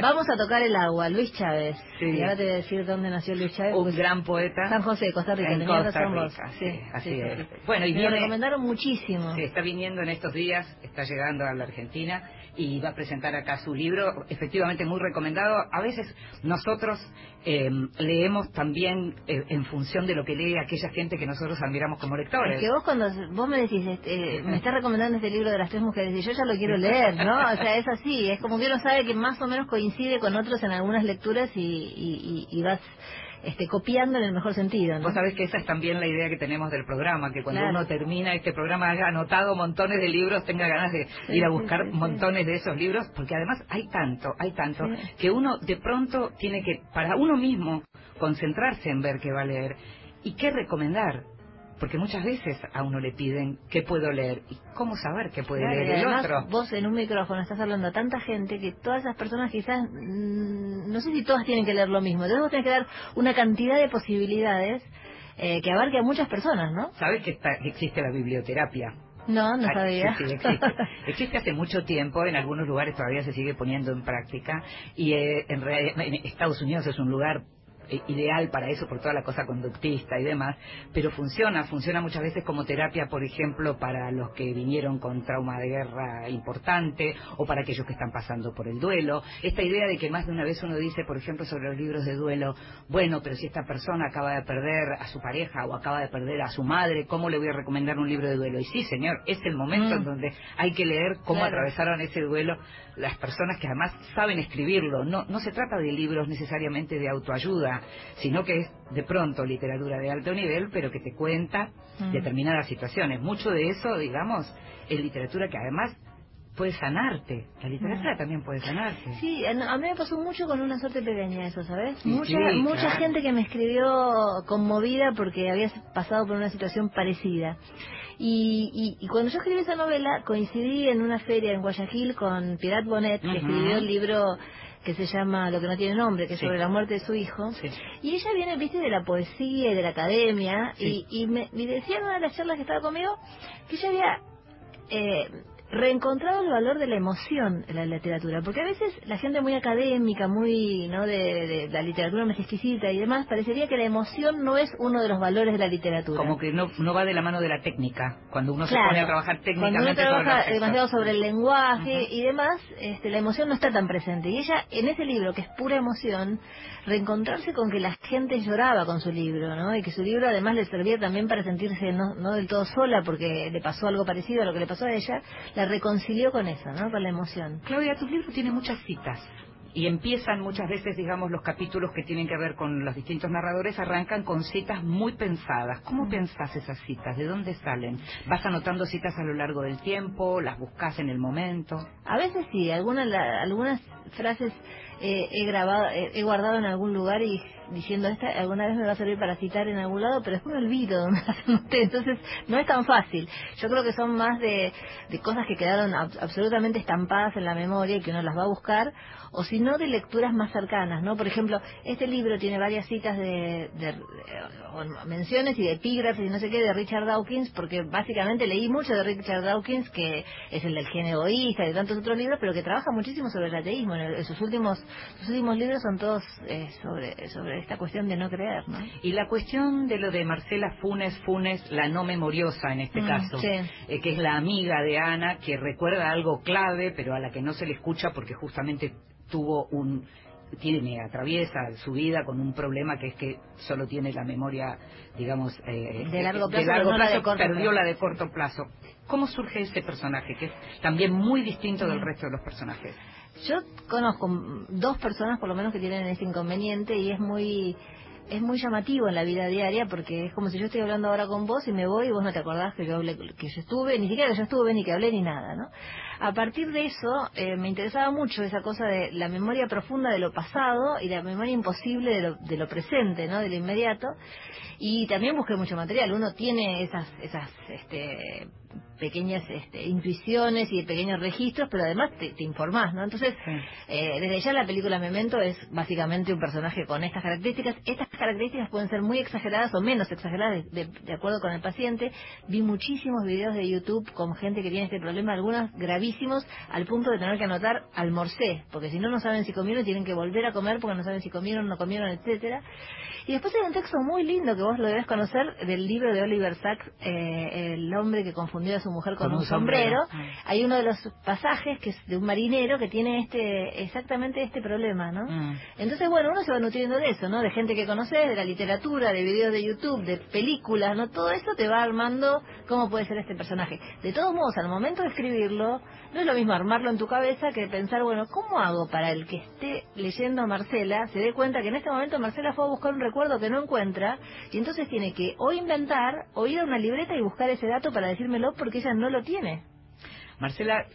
Vamos a tocar el agua, Luis Chávez. Sí. Y ahora te voy a decir dónde nació Luis Chávez. Un gran poeta. San José de Costa Rica. En Costa Rica, sí, así es. Sí. Bueno, y me recomendaron muchísimo. Sí, está viniendo en estos días, está llegando a la Argentina y va a presentar acá su libro, efectivamente muy recomendado. A veces nosotros leemos también en función de lo que lee aquella gente que nosotros admiramos como lectores. Es que vos cuando vos me decís, me estás recomendando este libro de las tres mujeres, y yo ya lo quiero leer, ¿no? O sea, es así, es como que uno sabe que más o menos coincide con otros en algunas lecturas y vas... copiando en el mejor sentido, ¿no? Vos sabés que esa es también la idea que tenemos del programa, que cuando uno termina este programa haya anotado montones de libros, tenga ganas de ir a buscar montones de esos libros, porque además hay tanto, que uno de pronto tiene que, para uno mismo, concentrarse en ver qué va a leer y qué recomendar. Porque muchas veces a uno le piden qué puedo leer y cómo saber qué puede leer el otro. Vos en un micrófono estás hablando a tanta gente que todas esas personas quizás, no sé si todas tienen que leer lo mismo. Entonces vos tenés que dar una cantidad de posibilidades que abarque a muchas personas, ¿no? ¿Sabés que existe la biblioterapia? No sabía. Sí, existe. Existe hace mucho tiempo, en algunos lugares todavía se sigue poniendo en práctica y en Estados Unidos es un lugar ideal para eso por toda la cosa conductista y demás, pero funciona muchas veces como terapia, por ejemplo, para los que vinieron con trauma de guerra importante o para aquellos que están pasando por el duelo. Esta idea de que más de una vez uno dice, por ejemplo, sobre los libros de duelo, bueno, pero si esta persona acaba de perder a su pareja o acaba de perder a su madre, ¿cómo le voy a recomendar un libro de duelo? Y sí, señor, es el momento en donde hay que leer cómo atravesaron ese duelo las personas que además saben escribirlo. No se trata de libros necesariamente de autoayuda, sino que es de pronto literatura de alto nivel, pero que te cuenta determinadas situaciones. Mucho de eso, digamos, es literatura que además puede sanarte. La literatura también puede sanarte. Sí, a mí me pasó mucho con Una suerte pequeña eso, ¿sabes? Mucha gente que me escribió conmovida porque había pasado por una situación parecida. Y cuando yo escribí esa novela, coincidí en una feria en Guayaquil con Piedad Bonet, que escribió el libro que se llama Lo que no tiene nombre, que es sobre la muerte de su hijo, y ella viene, viste, de la poesía y de la academia, y me decía en una de las charlas que estaba conmigo que ella había reencontrado el valor de la emoción en la literatura, porque a veces la gente muy académica, muy de la literatura más exquisita y demás, parecería que la emoción no es uno de los valores de la literatura. Como que no va de la mano de la técnica, cuando uno se pone a trabajar técnicamente. Cuando uno trabaja demasiado sobre el lenguaje y demás, la emoción no está tan presente. Y ella, en ese libro, que es pura emoción, reencontrarse con que la gente lloraba con su libro, ¿no? Y que su libro además le servía también para sentirse no del todo sola, porque le pasó algo parecido a lo que le pasó a ella, la reconcilió con eso, ¿no? Con la emoción. Claudia, tu libro tiene muchas citas y empiezan muchas veces, digamos, los capítulos que tienen que ver con los distintos narradores arrancan con citas muy pensadas. ¿Cómo pensás esas citas? ¿De dónde salen? ¿Vas anotando citas a lo largo del tiempo? ¿Las buscás en el momento? A veces sí, algunas frases he guardado en algún lugar y diciendo esta alguna vez me va a servir para citar en algún lado, pero después me olvido dónde las anoté, entonces no es tan fácil. Yo creo que son más de cosas que quedaron absolutamente estampadas en la memoria y que uno las va a buscar, o si no de lecturas más cercanas, ¿no? Por ejemplo, este libro tiene varias citas de menciones y de epígrafes y no sé qué de Richard Dawkins, porque básicamente leí mucho de Richard Dawkins, que es el del gen egoísta y de tantos otros libros, pero que trabaja muchísimo sobre el ateísmo. En sus últimos libros son todos sobre esta cuestión de no creer, ¿no? Y la cuestión de lo de Marcela Funes, la no memoriosa en este caso, que es la amiga de Ana, que recuerda algo clave, pero a la que no se le escucha porque justamente atraviesa su vida con un problema que es que solo tiene la memoria, digamos, de largo plazo, perdió la de corto plazo. ¿Cómo surge este personaje, que es también muy distinto del resto de los personajes? Yo conozco dos personas por lo menos que tienen ese inconveniente y es muy es muy llamativo en la vida diaria, porque es como si yo estoy hablando ahora con vos y me voy y vos no te acordás que yo hablé, que yo estuve, ni siquiera que yo estuve, ni que hablé, ni nada, ¿no? A partir de eso me interesaba mucho esa cosa de la memoria profunda de lo pasado y la memoria imposible de lo presente, ¿no? De lo inmediato. Y también busqué mucho material. Uno tiene esas pequeñas intuiciones y pequeños registros, pero además te informás, ¿no? Entonces, sí. Desde ya la película Memento es básicamente un personaje con estas características. Estas características pueden ser muy exageradas o menos exageradas de acuerdo con el paciente. Vi muchísimos videos de YouTube con gente que tiene este problema, algunos gravísimos, al punto de tener que anotar almorcé, porque si no, no saben si comieron, tienen que volver a comer porque no saben si comieron, no comieron, etcétera. Y después hay un texto muy lindo que vos lo debes conocer, del libro de Oliver Sacks, El hombre que confundió a su mujer con un sombrero. Hay uno de los pasajes que es de un marinero que tiene exactamente este problema, ¿no? Mm. Entonces, bueno, uno se va nutriendo de eso, ¿no? De gente que conoces, de la literatura, de videos de YouTube, de películas, ¿no? Todo eso te va armando cómo puede ser este personaje. De todos modos, al momento de escribirlo, no es lo mismo armarlo en tu cabeza que pensar, bueno, ¿cómo hago para el que esté leyendo a Marcela se dé cuenta que en este momento Marcela fue a buscar un recuerdo que no encuentra, y entonces tiene que o inventar o ir a una libreta y buscar ese dato para decírmelo porque ella no lo tiene? Marcela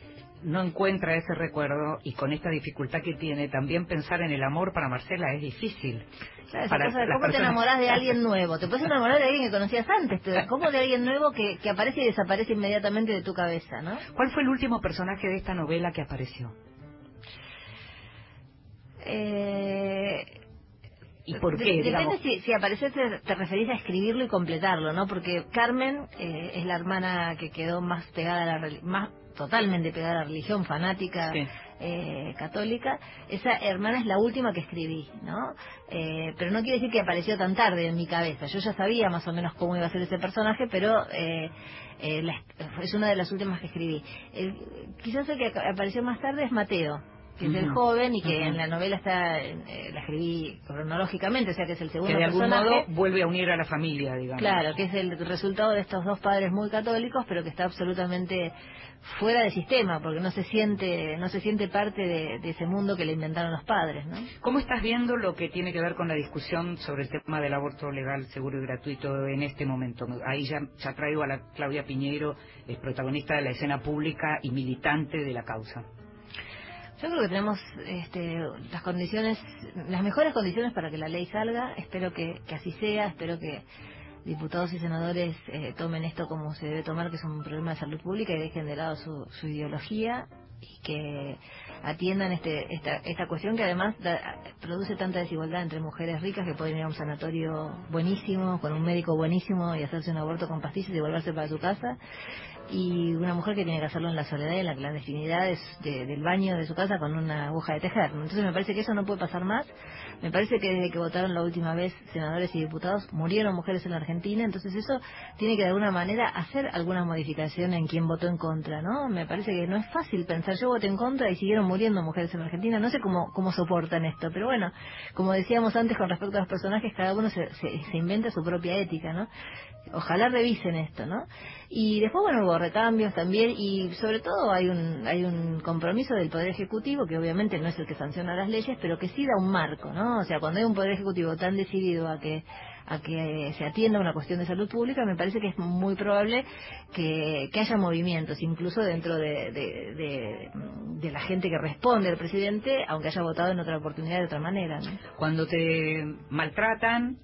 no encuentra ese recuerdo, y con esta dificultad que tiene, también pensar en el amor para Marcela es difícil. Claro, para cosa, ¿cómo te enamorás de alguien nuevo? Te puedes enamorar de alguien que conocías antes, pero ¿cómo de alguien nuevo que aparece y desaparece inmediatamente de tu cabeza, ¿no? ¿Cuál fue el último personaje de esta novela que apareció? ¿Y por qué? Depende si aparece, te referís a escribirlo y completarlo, ¿no? Porque Carmen es la hermana que quedó más pegada a la totalmente pegada a la religión, fanática, sí. Católica. Esa hermana es la última que escribí, ¿no? Pero no quiere decir que apareció tan tarde en mi cabeza. Yo ya sabía más o menos cómo iba a ser ese personaje, pero es una de las últimas que escribí. Quizás el que apareció más tarde es Mateo, que es el joven y que en la novela está, la escribí cronológicamente, o sea que es el segundo que de algún personaje, modo vuelve a unir a la familia, digamos. Claro, que es el resultado de estos dos padres muy católicos, pero que está absolutamente fuera de sistema, porque no se siente parte de ese mundo que le inventaron los padres, ¿no? ¿Cómo estás viendo lo que tiene que ver con la discusión sobre el tema del aborto legal, seguro y gratuito en este momento? Ahí ya traigo a la Claudia Piñeiro, es protagonista de la escena pública y militante de la causa. Yo creo que tenemos las mejores condiciones para que la ley salga. Espero que así sea, espero que diputados y senadores tomen esto como se debe tomar, que es un problema de salud pública, y dejen de lado su ideología y que atiendan esta cuestión que además produce tanta desigualdad entre mujeres ricas que pueden ir a un sanatorio buenísimo, con un médico buenísimo y hacerse un aborto con pastillas y volverse para su casa, y una mujer que tiene que hacerlo en la soledad y en la clandestinidad del baño de su casa con una aguja de tejer. Entonces me parece que eso no puede pasar más. Me parece que desde que votaron la última vez senadores y diputados murieron mujeres en la Argentina, entonces eso tiene que de alguna manera hacer alguna modificación en quien votó en contra, ¿no? Me parece que no es fácil pensar, yo voté en contra y siguieron muriendo mujeres en la Argentina. No sé cómo soportan esto, pero bueno, como decíamos antes con respecto a los personajes, cada uno se inventa su propia ética, ¿no? Ojalá revisen esto, ¿no? Y después, bueno, hubo recambios también, y sobre todo hay un compromiso del Poder Ejecutivo, que obviamente no es el que sanciona las leyes, pero que sí da un marco, ¿no? O sea, cuando hay un Poder Ejecutivo tan decidido a que se atienda una cuestión de salud pública, me parece que es muy probable que haya movimientos, incluso dentro de la gente que responde al presidente, aunque haya votado en otra oportunidad de otra manera, ¿no? Cuando te maltratan,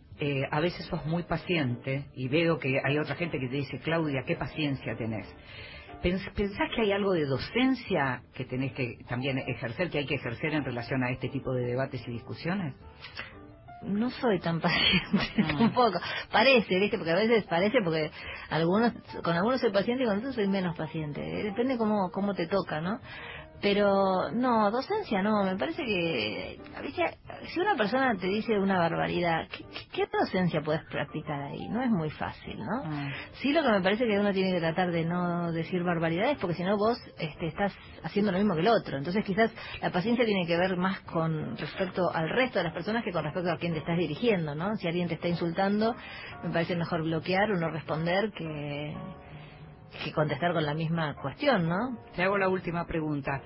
a veces sos muy paciente, y veo que hay otra gente que te dice, Claudia, qué paciencia tenés. ¿Pensás que hay algo de docencia que tenés que también ejercer, que hay que ejercer en relación a este tipo de debates y discusiones? No soy tan paciente tampoco. Parece, ¿viste? Porque a veces parece, porque con algunos soy paciente y con otros soy menos paciente. Depende cómo te toca, ¿no? Pero no, docencia no. Me parece que a veces, si una persona te dice una barbaridad, ¿qué docencia puedes practicar ahí? No es muy fácil, ¿no? Sí, lo que me parece que uno tiene que tratar de no decir barbaridades, porque si no vos estás haciendo lo mismo que el otro. Entonces quizás la paciencia tiene que ver más con respecto al resto de las personas que con respecto a quien te estás dirigiendo, ¿no? Si alguien te está insultando, me parece mejor bloquear o no responder que contestar con la misma cuestión, ¿no? Te hago la última pregunta.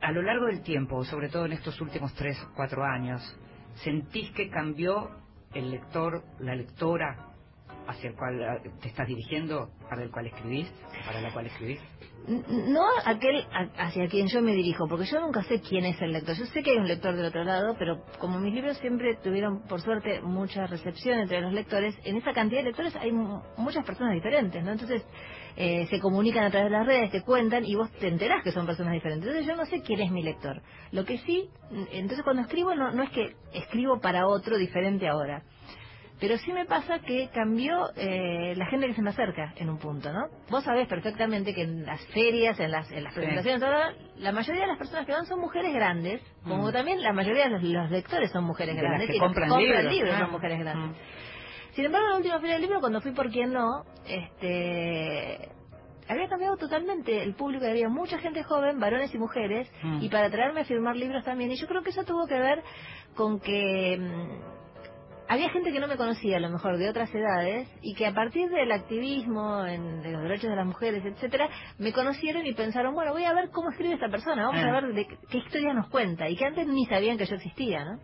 A lo largo del tiempo, sobre todo en estos últimos 3 o 4 años, ¿sentís que cambió el lector, la lectora hacia el cual te estás dirigiendo, para el cual escribís, para la cual escribís? No aquel hacia quien yo me dirijo, porque yo nunca sé quién es el lector. Yo sé que hay un lector del otro lado, pero como mis libros siempre tuvieron, por suerte, mucha recepción entre los lectores, en esa cantidad de lectores hay muchas personas diferentes, ¿no? Entonces se comunican a través de las redes, te cuentan y vos te enterás que son personas diferentes. Entonces yo no sé quién es mi lector. Lo que sí, entonces cuando escribo no es que escribo para otro diferente ahora. Pero sí me pasa que cambió la gente que se me acerca en un punto, ¿no? Vos sabés perfectamente que en las ferias, en las presentaciones, sí, la mayoría de las personas que van son mujeres grandes, como también la mayoría de los lectores son mujeres grandes, que compran libros son mujeres grandes. Sin embargo, en la última feria del libro, cuando fui por Quién No, había cambiado totalmente el público, había mucha gente joven, varones y mujeres, y para traerme a firmar libros también. Y yo creo que eso tuvo que ver con que había gente que no me conocía, a lo mejor de otras edades, y que a partir del activismo, de los derechos de las mujeres, etcétera, me conocieron y pensaron, bueno, voy a ver cómo escribe esta persona, vamos a ver de qué historia nos cuenta, y que antes ni sabían que yo existía, ¿no?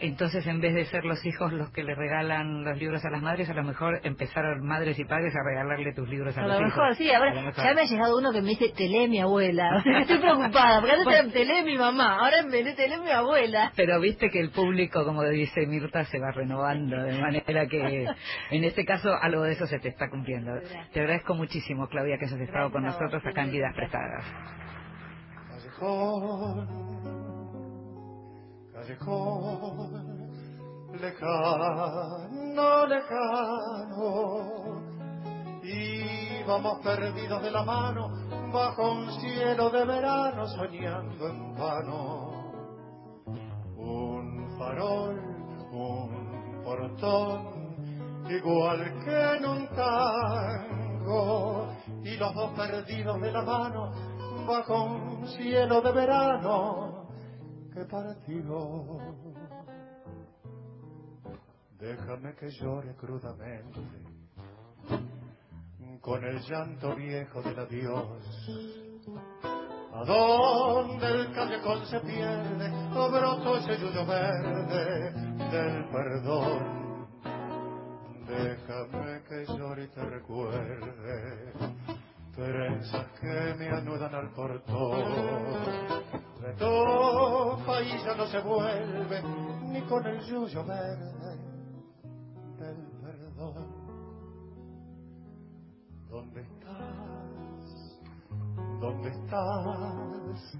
Entonces, en vez de ser los hijos los que le regalan los libros a las madres, a lo mejor empezaron madres y padres a regalarle tus libros a los hijos. Mejor, sí, ahora, a lo mejor sí. Ya me ha llegado uno que me dice, te lee mi abuela. Estoy preocupada, porque antes te lee mi mamá, ahora te lee mi abuela. Pero viste que el público, como dice Mirta, se va renovando, de manera que en este caso algo de eso se te está cumpliendo. Gracias. Te agradezco muchísimo, Claudia, que hayas estado con nosotros acá en Vidas Prestadas. Callejón, lejano, lejano, íbamos perdidos de la mano bajo un cielo de verano, soñando en vano. Un farol, un portón, igual que en un tango, y los dos perdidos de la mano bajo un cielo de verano que partió. Déjame que llore crudamente con el llanto viejo del adiós. ¿A dónde el callejón se pierde? Oh, broto ese yuyo verde del perdón. Déjame que llore y te recuerde perezas que me anudan al portón. De tu país ya no se vuelve ni con el yuyo verde del perdón. ¿Dónde estás? ¿Dónde estás?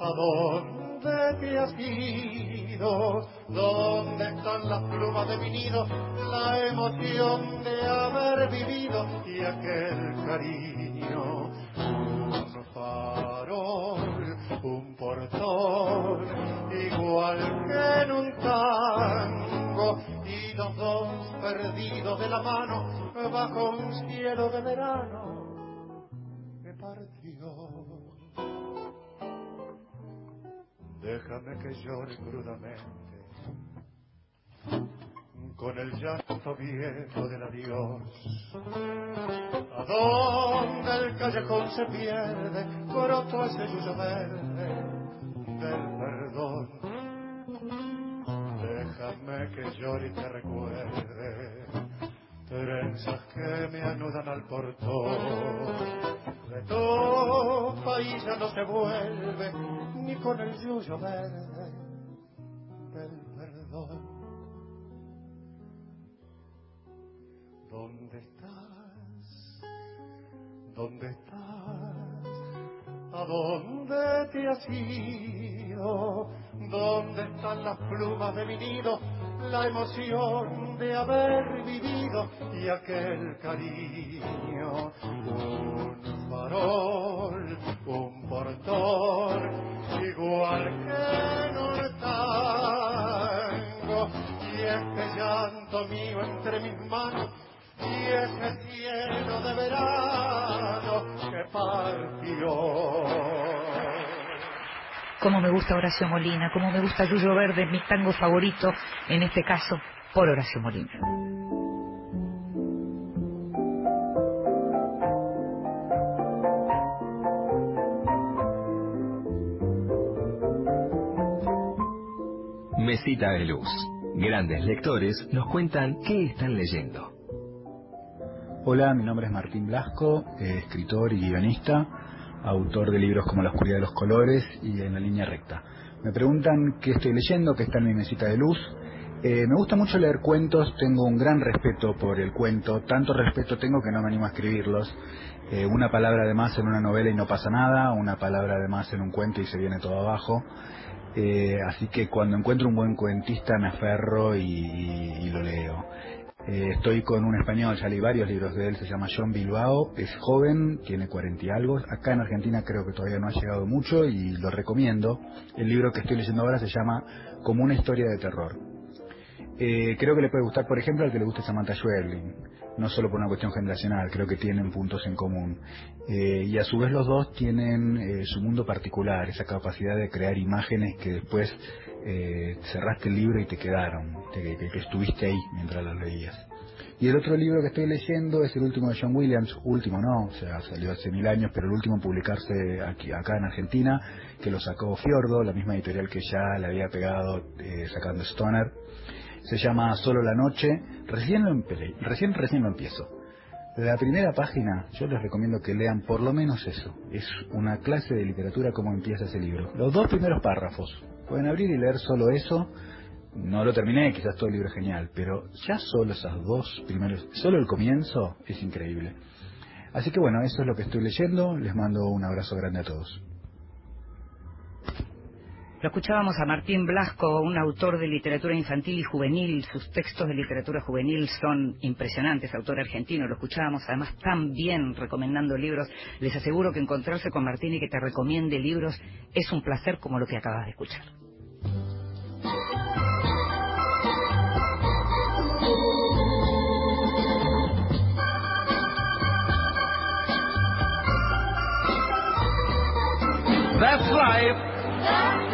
¿A dónde te has ido? ¿Dónde están las plumas de mi nido? La emoción de haber vivido y aquel cariño. Un farol, un portón, igual que en un tango, y los dos perdidos de la mano bajo un cielo de verano que partió. Déjame que llore crudamente con el llanto viejo del adiós. ¿A dónde el callejón se pierde? Coroto ese yuyo verde del perdón. Déjame que llore y te recuerde trenzas que me anudan al portón. De tu país ya no se vuelve ni con el yuyo verde del perdón. ¿Dónde estás? ¿Dónde estás? ¿A dónde te has ido? ¿Dónde están las plumas de mi nido? La emoción de haber vivido y aquel cariño. Un farol, un portón, igual que en un tango, y este llanto mío entre mis manos y ese cielo de verano que partió. Cómo me gusta Horacio Molina, cómo me gusta Yuyo Verde, mi tango favorito, en este caso, por Horacio Molina. Mesita de Luz, Grandes lectores nos cuentan qué están leyendo. Hola, mi nombre es Martín Blasco, escritor y guionista, autor de libros como La oscuridad de los colores y En la línea recta. Me preguntan qué estoy leyendo, qué está en mi mesita de luz. Me gusta mucho leer cuentos, tengo un gran respeto por el cuento, tanto respeto tengo que no me animo a escribirlos. Una palabra de más en una novela y no pasa nada, una palabra de más en un cuento y se viene todo abajo. Así que cuando encuentro un buen cuentista me aferro y lo leo. Estoy con un español, ya leí varios libros de él, se llama Jon Bilbao, es joven, tiene 40 y algo, acá en Argentina creo que todavía no ha llegado mucho y lo recomiendo. El libro que estoy leyendo ahora se llama Como una historia de terror. Creo que le puede gustar, por ejemplo, al que le guste Samantha Yeren, no solo por una cuestión generacional, creo que tienen puntos en común. Y a su vez los dos tienen su mundo particular, esa capacidad de crear imágenes que después cerraste el libro y te quedaron, que estuviste ahí mientras los leías. Y el otro libro que estoy leyendo es el último de John Williams, último no, o sea, salió hace 1000 años, pero el último en publicarse acá en Argentina, que lo sacó Fiordo, la misma editorial que ya le había pegado sacando Stoner. Se llama Solo la noche, recién lo empiezo. La primera página, yo les recomiendo que lean por lo menos eso. Es una clase de literatura como empieza ese libro. Los 2 primeros párrafos. Pueden abrir y leer solo eso. No lo terminé, quizás todo el libro es genial, pero ya solo esas 2 primeros, solo el comienzo es increíble. Así que bueno, eso es lo que estoy leyendo. Les mando un abrazo grande a todos. Lo escuchábamos a Martín Blasco, un autor de literatura infantil y juvenil. Sus textos de literatura juvenil son impresionantes, autor argentino. Lo escuchábamos además tan bien recomendando libros. Les aseguro que encontrarse con Martín y que te recomiende libros es un placer como lo que acabas de escuchar. That's life.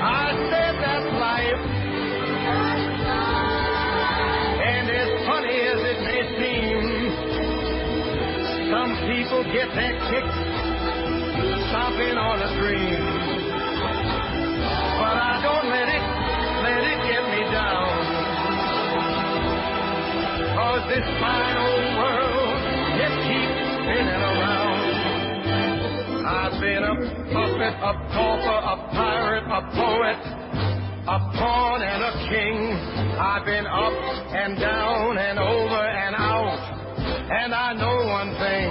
I said that's life. And as funny as it may seem, some people get their kicks stomping on a dream. But I don't let it get me down. 'Cause this fine old world, it keeps spinning around. I've been a puppet, a pauper, a pirate, a poet, a pawn and a king. I've been up and down and over and out. And I know one thing,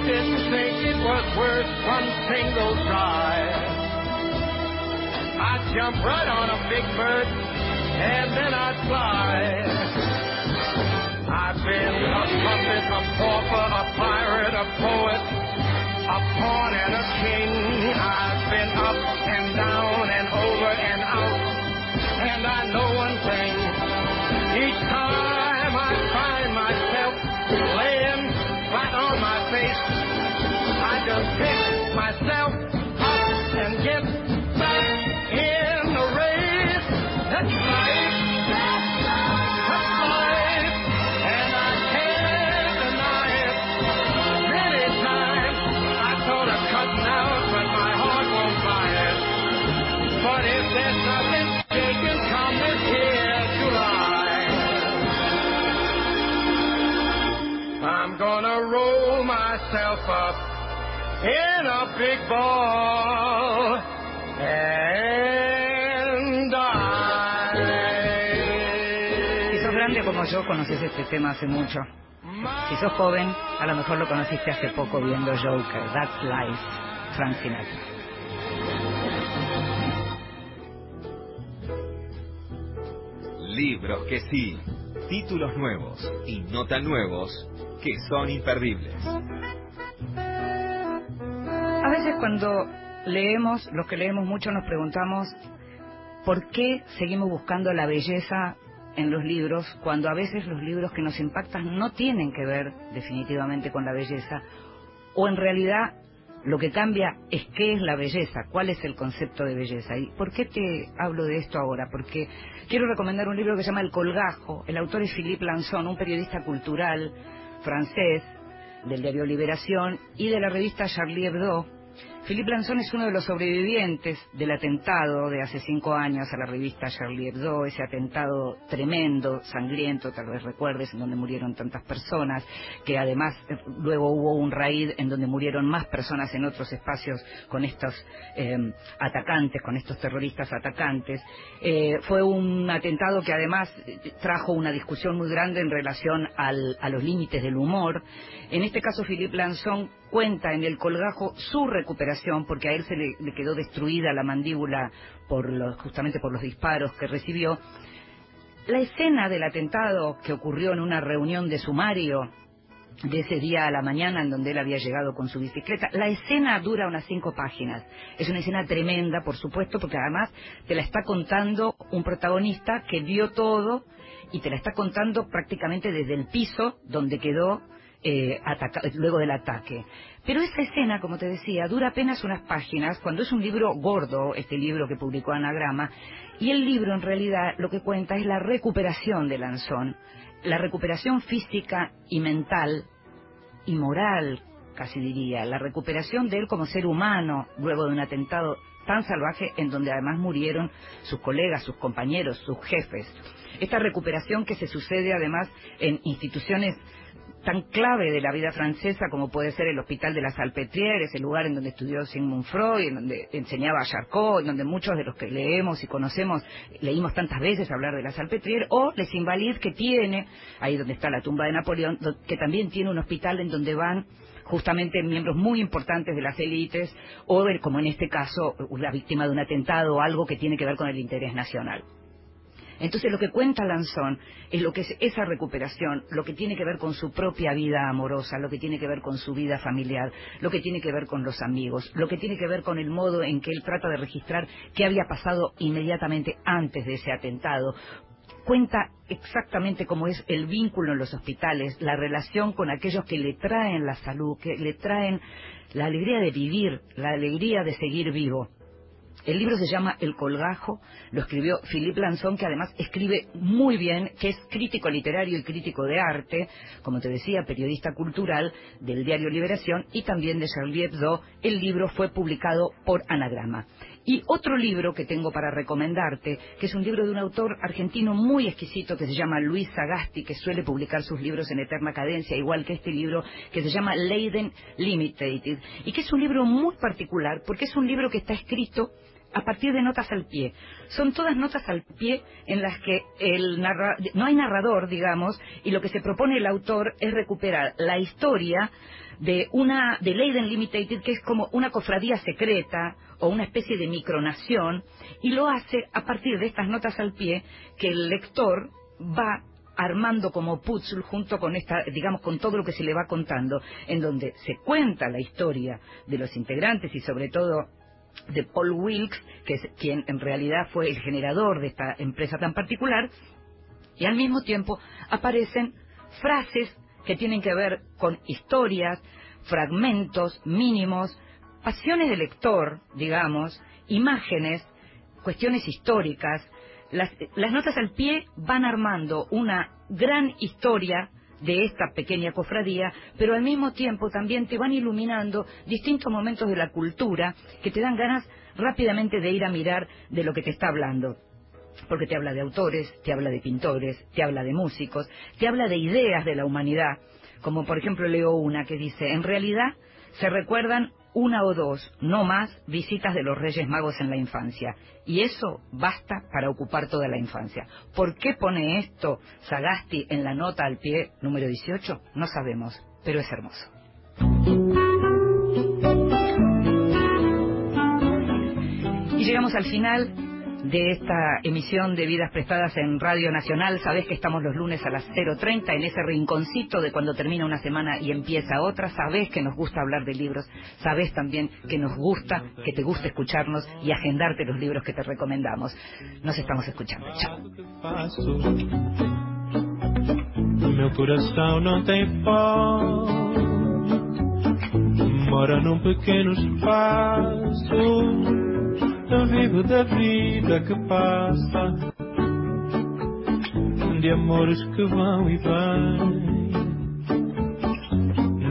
didn't think it was worth one single try, I'd jump right on a big bird and then I'd fly. I've been a puppet, a pauper, a pirate, a poet, a pawn and a king. I've been up and down and over and out. And I know one thing, each time I find myself laying flat on my face, I just pick myself up and get back in the race. That's life. That's life. And I can't deny it. Many times I thought of cutting out, but my heart won't buy it. But if there's nothing taken from this here July, I'm gonna roll myself up in a big ball and die. Si sos grande como yo, conoces este tema hace mucho. Si sos joven, a lo mejor lo conociste hace poco viendo Joker, That's Life, Frank Sinatra. Libros que sí, títulos nuevos y no tan nuevos que son imperdibles. A veces cuando leemos, los que leemos mucho nos preguntamos ¿por qué seguimos buscando la belleza en los libros cuando a veces los libros que nos impactan no tienen que ver definitivamente con la belleza? O en realidad lo que cambia es qué es la belleza, cuál es el concepto de belleza. ¿Y por qué te hablo de esto ahora? Porque quiero recomendar un libro que se llama El colgajo. El autor es Philippe Lançon, un periodista cultural francés del diario Liberación y de la revista Charlie Hebdo. Philippe Lançon es uno de los sobrevivientes del atentado de hace 5 años a la revista Charlie Hebdo, ese atentado tremendo, sangriento, tal vez recuerdes, en donde murieron tantas personas, que además luego hubo un raid en donde murieron más personas en otros espacios con estos atacantes, con estos terroristas atacantes. Fue un atentado que además trajo una discusión muy grande en relación a los límites del humor. En este caso Philippe Lançon cuenta en El colgajo su recuperación, porque a él se le quedó destruida la mandíbula justamente por los disparos que recibió. La escena del atentado que ocurrió en una reunión de sumario de ese día a la mañana en donde él había llegado con su bicicleta, la escena dura unas 5 páginas. Es una escena tremenda, por supuesto, porque además te la está contando un protagonista que vio todo y te la está contando prácticamente desde el piso donde quedó luego del ataque. Pero esa escena, como te decía, dura apenas unas páginas, cuando es un libro gordo, este libro que publicó Anagrama, y el libro en realidad lo que cuenta es la recuperación de Lançon, la recuperación física y mental y moral, casi diría, la recuperación de él como ser humano luego de un atentado tan salvaje en donde además murieron sus colegas, sus compañeros, sus jefes. Esta recuperación que se sucede además en instituciones tan clave de la vida francesa como puede ser el hospital de la Salpêtrière, ese lugar en donde estudió Sigmund Freud, en donde enseñaba a Charcot, en donde muchos de los que leemos y conocemos, leímos tantas veces hablar de la Salpêtrière, o Les Invalides, que tiene, ahí donde está la tumba de Napoleón, que también tiene un hospital en donde van justamente miembros muy importantes de las élites, o como en este caso, la víctima de un atentado o algo que tiene que ver con el interés nacional. Entonces lo que cuenta Lançon es lo que es esa recuperación, lo que tiene que ver con su propia vida amorosa, lo que tiene que ver con su vida familiar, lo que tiene que ver con los amigos, lo que tiene que ver con el modo en que él trata de registrar qué había pasado inmediatamente antes de ese atentado. Cuenta exactamente cómo es el vínculo en los hospitales, la relación con aquellos que le traen la salud, que le traen la alegría de vivir, la alegría de seguir vivo. El libro se llama El colgajo, lo escribió Philippe Lançon, que además escribe muy bien, que es crítico literario y crítico de arte, como te decía, periodista cultural del diario Liberación y también de Charlie Hebdo. El libro fue publicado por Anagrama. Y otro libro que tengo para recomendarte, que es un libro de un autor argentino muy exquisito que se llama Luis Sagasti, que suele publicar sus libros en eterna cadencia, igual que este libro, que se llama Leiden Limited, y que es un libro muy particular porque es un libro que está escrito a partir de notas al pie. Son todas notas al pie en las que no hay narrador, digamos, y lo que se propone el autor es recuperar la historia de Leiden Limited, que es como una cofradía secreta o una especie de micronación, y lo hace a partir de estas notas al pie que el lector va armando como puzzle junto con con todo lo que se le va contando, en donde se cuenta la historia de los integrantes y sobre todo de Paul Wilkes, que es quien en realidad fue el generador de esta empresa tan particular, y al mismo tiempo aparecen frases que tienen que ver con historias, fragmentos mínimos, pasiones del lector, digamos, imágenes, cuestiones históricas. Las notas al pie van armando una gran historia de esta pequeña cofradía, pero al mismo tiempo también te van iluminando distintos momentos de la cultura que te dan ganas rápidamente de ir a mirar de lo que te está hablando, porque te habla de autores, te habla de pintores, te habla de músicos, te habla de ideas de la humanidad, como por ejemplo leo una que dice: en realidad se recuerdan 1 o 2, no más, visitas de los Reyes Magos en la infancia. Y eso basta para ocupar toda la infancia. ¿Por qué pone esto Sagasti en la nota al pie número 18? No sabemos, pero es hermoso. Y llegamos al final de esta emisión de Vidas Prestadas en Radio Nacional. Sabés que estamos los lunes a las 0:30 en ese rinconcito de cuando termina una semana y empieza otra. Sabés que nos gusta hablar de libros, sabés también que nos gusta, que te gusta escucharnos y agendarte los libros que te recomendamos. Nos estamos escuchando. Chao. Mora num pequeno espaço, tão vivo da vida que passa, de amores que vão e vêm.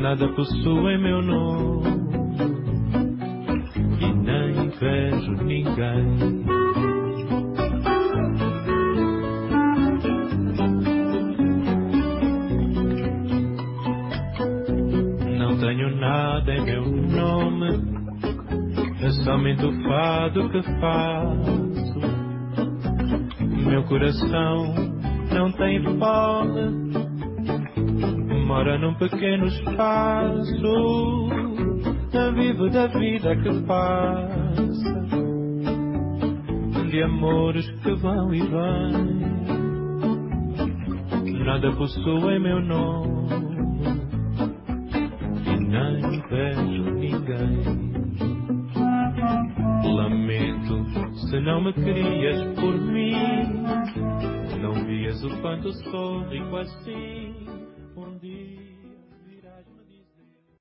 Nada possui meu nome e nem vejo ninguém. Tenho nada em meu nome, é somente o fado que faço. Meu coração não tem fome, mora num pequeno espaço, é vivo da vida que passa, de amores que vão e vêm. Nada possui em meu nome, nem vejo ninguém. Lamento se não me querias por mim, não vias o quanto sou rico assim um dia.